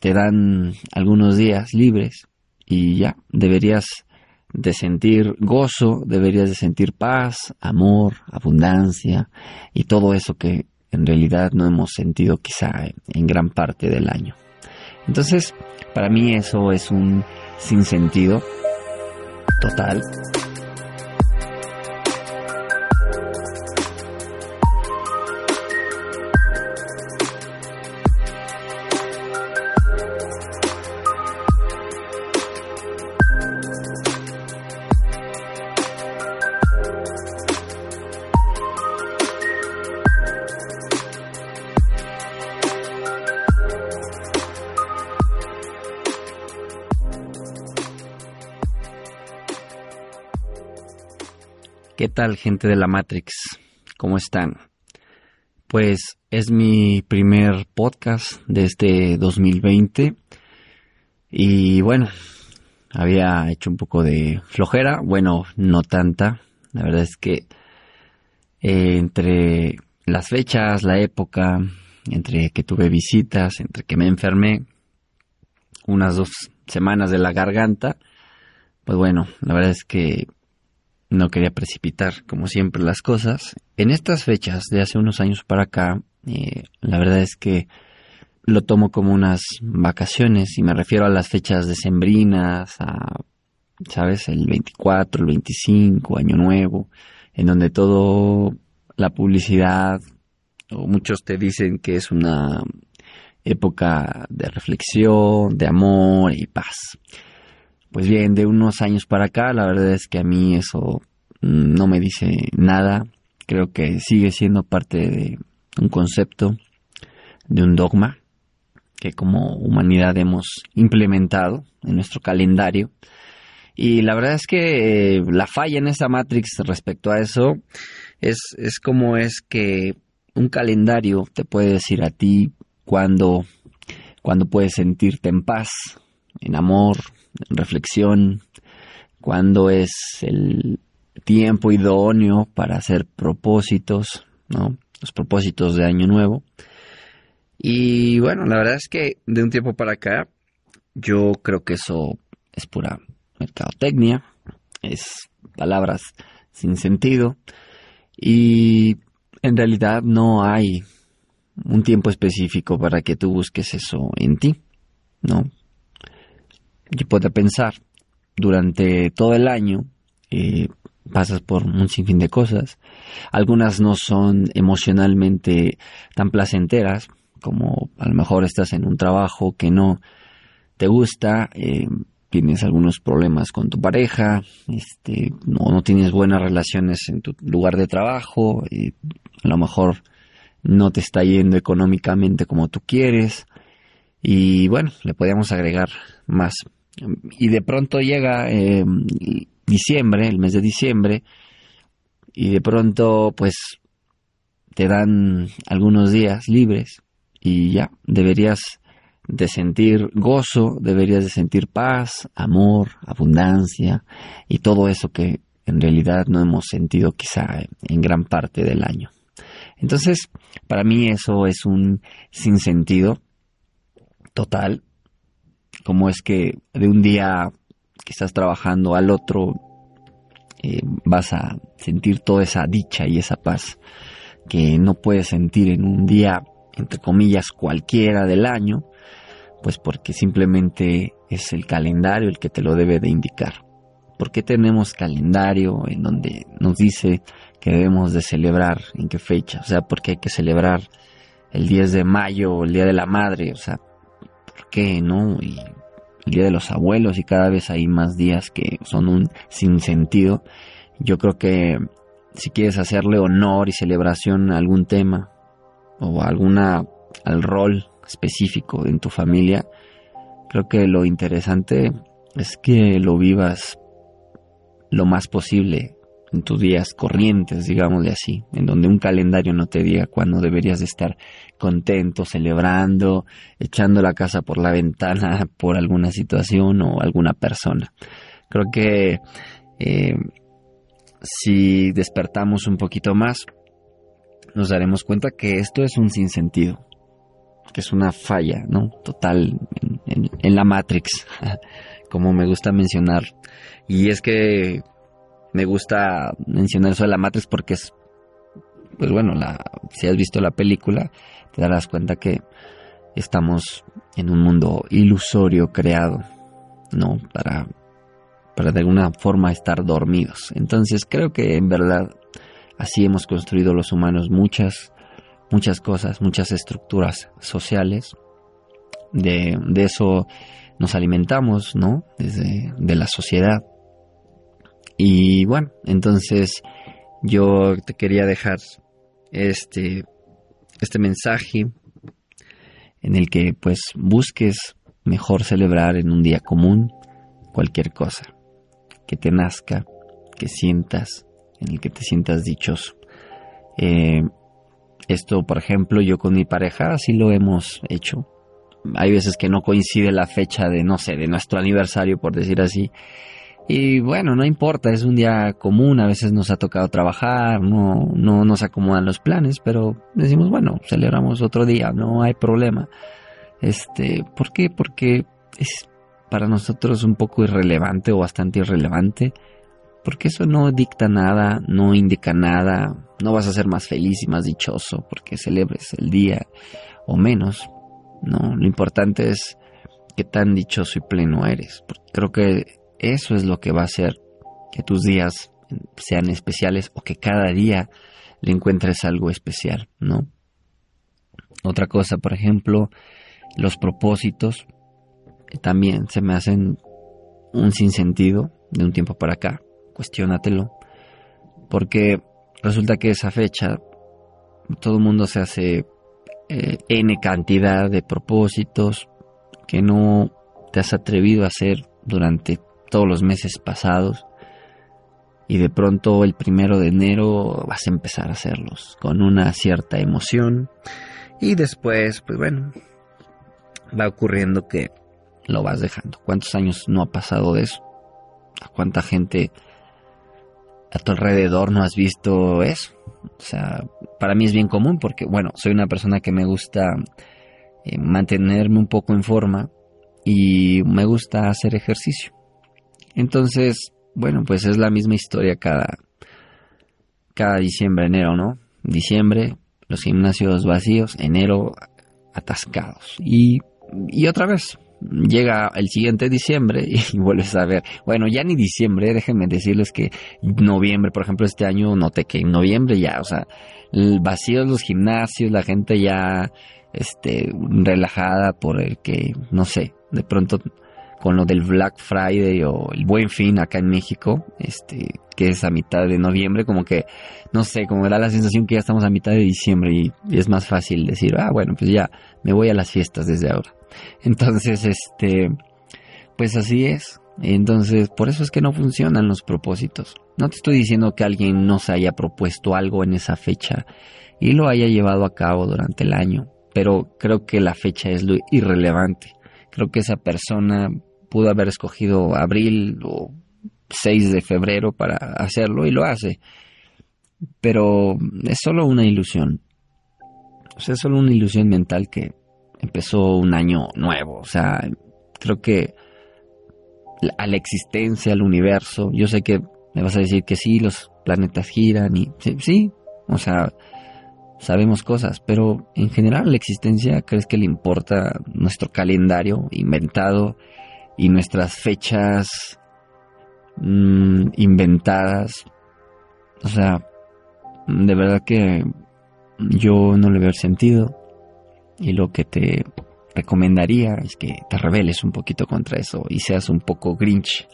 te dan algunos días libres y ya, deberías de sentir gozo, deberías de sentir paz, amor, abundancia y todo eso que en realidad no hemos sentido quizá en gran parte del año. Entonces, para mí eso es un sinsentido total. ¿Qué tal, gente de la Matrix? ¿Cómo están? Pues es mi primer podcast de este 2020 y bueno, había hecho un poco de flojera, bueno, no tanta. La verdad es que entre las fechas, la época, entre que tuve visitas, entre que me enfermé unas 2 semanas de la garganta, pues bueno, la verdad es que no quería precipitar, como siempre, las cosas. En estas fechas de hace unos años para acá, la verdad es que lo tomo como unas vacaciones, y me refiero a las fechas decembrinas, a, ¿sabes?, el 24, el 25, Año Nuevo, en donde todo la publicidad, o muchos te dicen que es una época de reflexión, de amor y paz. Pues bien, de unos años para acá, la verdad es que a mí eso no me dice nada. Creo que sigue siendo parte de un concepto, de un dogma, que como humanidad hemos implementado en nuestro calendario. Y la verdad es que la falla en esa Matrix respecto a eso es como es que un calendario te puede decir a ti cuándo puedes sentirte en paz, en amor, en reflexión, cuándo es el tiempo idóneo para hacer propósitos, ¿no?, los propósitos de Año Nuevo. Y bueno, la verdad es que de un tiempo para acá, yo creo que eso es pura mercadotecnia, es palabras sin sentido, y en realidad no hay un tiempo específico para que tú busques eso en ti, ¿no? Yo puedo pensar, durante todo el año pasas por un sinfín de cosas. Algunas no son emocionalmente tan placenteras, como a lo mejor estás en un trabajo que no te gusta, tienes algunos problemas con tu pareja, no tienes buenas relaciones en tu lugar de trabajo, a lo mejor no te está yendo económicamente como tú quieres. Y bueno, le podíamos agregar más. Y de pronto llega diciembre, el mes de diciembre, y de pronto pues te dan algunos días libres y ya, deberías de sentir gozo, deberías de sentir paz, amor, abundancia y todo eso que en realidad no hemos sentido quizá en gran parte del año. Entonces, para mí eso es un sinsentido total. Como es que de un día que estás trabajando al otro vas a sentir toda esa dicha y esa paz que no puedes sentir en un día, entre comillas, cualquiera del año, pues porque simplemente es el calendario el que te lo debe de indicar. ¿Por qué tenemos calendario en donde nos dice que debemos de celebrar en qué fecha? O sea, ¿por qué hay que celebrar el 10 de mayo o el Día de la Madre? O sea, ¿por qué no? Y el Día de los Abuelos, y cada vez hay más días que son un sinsentido. Yo creo que si quieres hacerle honor y celebración a algún tema o al rol específico en tu familia, creo que lo interesante es que lo vivas lo más posible en tus días corrientes, digámosle así, en donde un calendario no te diga cuándo deberías de estar contento, celebrando, echando la casa por la ventana por alguna situación o alguna persona. Creo que si despertamos un poquito más, nos daremos cuenta que esto es un sinsentido, que es una falla, ¿no?, total en en la Matrix, como me gusta mencionar. Y es que me gusta mencionar eso de la Matrix porque es, pues bueno, si has visto la película, te darás cuenta que estamos en un mundo ilusorio creado, ¿no? Para de alguna forma estar dormidos. Entonces creo que en verdad así hemos construido los humanos muchas cosas, muchas estructuras sociales. De eso nos alimentamos, ¿no? De la sociedad. Y bueno, entonces yo te quería dejar este mensaje en el que pues busques mejor celebrar en un día común cualquier cosa que te nazca, que sientas, en el que te sientas dichoso. Esto, por ejemplo, yo con mi pareja así lo hemos hecho. Hay veces que no coincide la fecha de, no sé, de nuestro aniversario, por decir así. Y bueno, no importa, es un día común, a veces nos ha tocado trabajar, no nos acomodan los planes, pero decimos, bueno, celebramos otro día, no hay problema. ¿Por qué? Porque es para nosotros un poco irrelevante o bastante irrelevante, porque eso no dicta nada, no indica nada, no vas a ser más feliz y más dichoso porque celebres el día o menos, ¿no? Lo importante es qué tan dichoso y pleno eres, porque creo que eso es lo que va a hacer que tus días sean especiales o que cada día le encuentres algo especial, ¿no? Otra cosa, por ejemplo, los propósitos también se me hacen un sinsentido de un tiempo para acá. Cuestiónatelo, porque resulta que esa fecha todo el mundo se hace N cantidad de propósitos que no te has atrevido a hacer durante todos los meses pasados, y de pronto el 1 de enero vas a empezar a hacerlos con una cierta emoción, y después, pues bueno, va ocurriendo que lo vas dejando. ¿Cuántos años no ha pasado de eso? ¿A cuánta gente a tu alrededor no has visto eso? O sea, para mí es bien común porque, bueno, soy una persona que me gusta mantenerme un poco en forma y me gusta hacer ejercicio. Entonces, bueno, pues es la misma historia cada diciembre, enero, ¿no? Diciembre, los gimnasios vacíos, enero, atascados. Y otra vez, llega el siguiente diciembre y vuelves a ver. Bueno, ya ni diciembre, déjenme decirles que noviembre, por ejemplo, este año noté que en noviembre ya, o sea, vacíos los gimnasios, la gente ya relajada por el que, no sé, de pronto, con lo del Black Friday o el Buen Fin acá en México, que es a mitad de noviembre, como que, no sé, como me da la sensación que ya estamos a mitad de diciembre y es más fácil decir, bueno, pues ya, me voy a las fiestas desde ahora. Entonces, pues así es. Entonces, por eso es que no funcionan los propósitos. No te estoy diciendo que alguien no se haya propuesto algo en esa fecha y lo haya llevado a cabo durante el año, pero creo que la fecha es lo irrelevante. Creo que esa persona pudo haber escogido abril o 6 de febrero para hacerlo y lo hace. Pero es solo una ilusión. O sea, es solo una ilusión mental que empezó un año nuevo. O sea, creo que a la existencia, al universo, yo sé que me vas a decir que sí, los planetas giran y sí, o sea, sabemos cosas, pero en general la existencia, ¿crees que le importa nuestro calendario inventado y nuestras fechas inventadas? O sea, de verdad que yo no le veo el sentido, y lo que te recomendaría es que te rebeles un poquito contra eso y seas un poco Grinch.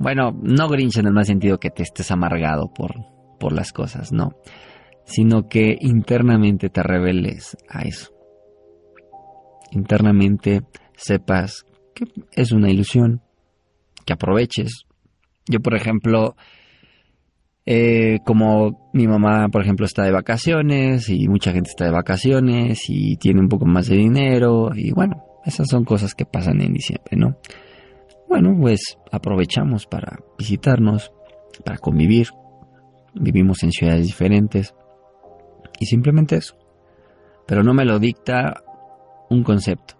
Bueno, no Grinch en el mal sentido que te estés amargado por las cosas, no, sino que internamente te rebeles a eso. Internamente sepas que es una ilusión, que aproveches. Yo, por ejemplo, como mi mamá, por ejemplo, está de vacaciones, y mucha gente está de vacaciones, y tiene un poco más de dinero, y bueno, esas son cosas que pasan en diciembre, ¿no? Bueno, pues aprovechamos para visitarnos, para convivir. Vivimos en ciudades diferentes, y simplemente eso. Pero no me lo dicta un concepto,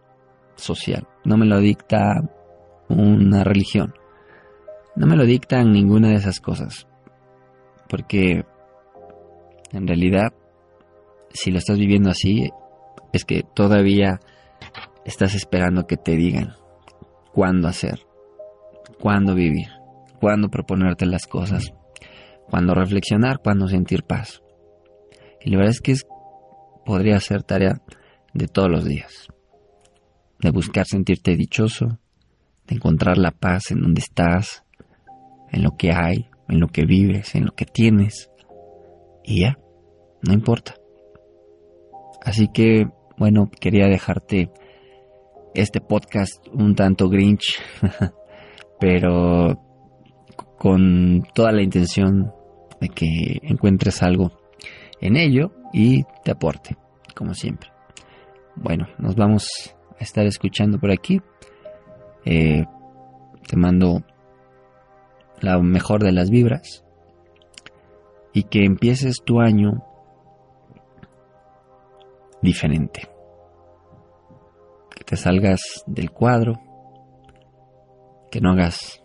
social, no me lo dicta una religión, no me lo dictan ninguna de esas cosas, porque en realidad si lo estás viviendo así es que todavía estás esperando que te digan cuándo hacer, cuándo vivir, cuándo proponerte las cosas, cuándo reflexionar, cuándo sentir paz. Y la verdad es que podría ser tarea de todos los días, de buscar sentirte dichoso, de encontrar la paz en donde estás, en lo que hay, en lo que vives, en lo que tienes, y ya, no importa. Así que, bueno, quería dejarte este podcast un tanto grinch, pero con toda la intención de que encuentres algo en ello y te aporte, como siempre. Bueno, nos vamos a estar escuchando por aquí. Te mando la mejor de las vibras y que empieces tu año diferente, que te salgas del cuadro, que no hagas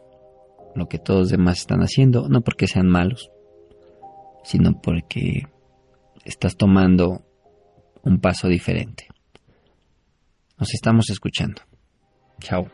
lo que todos los demás están haciendo, no porque sean malos, sino porque estás tomando un paso diferente. Nos estamos escuchando. Chao.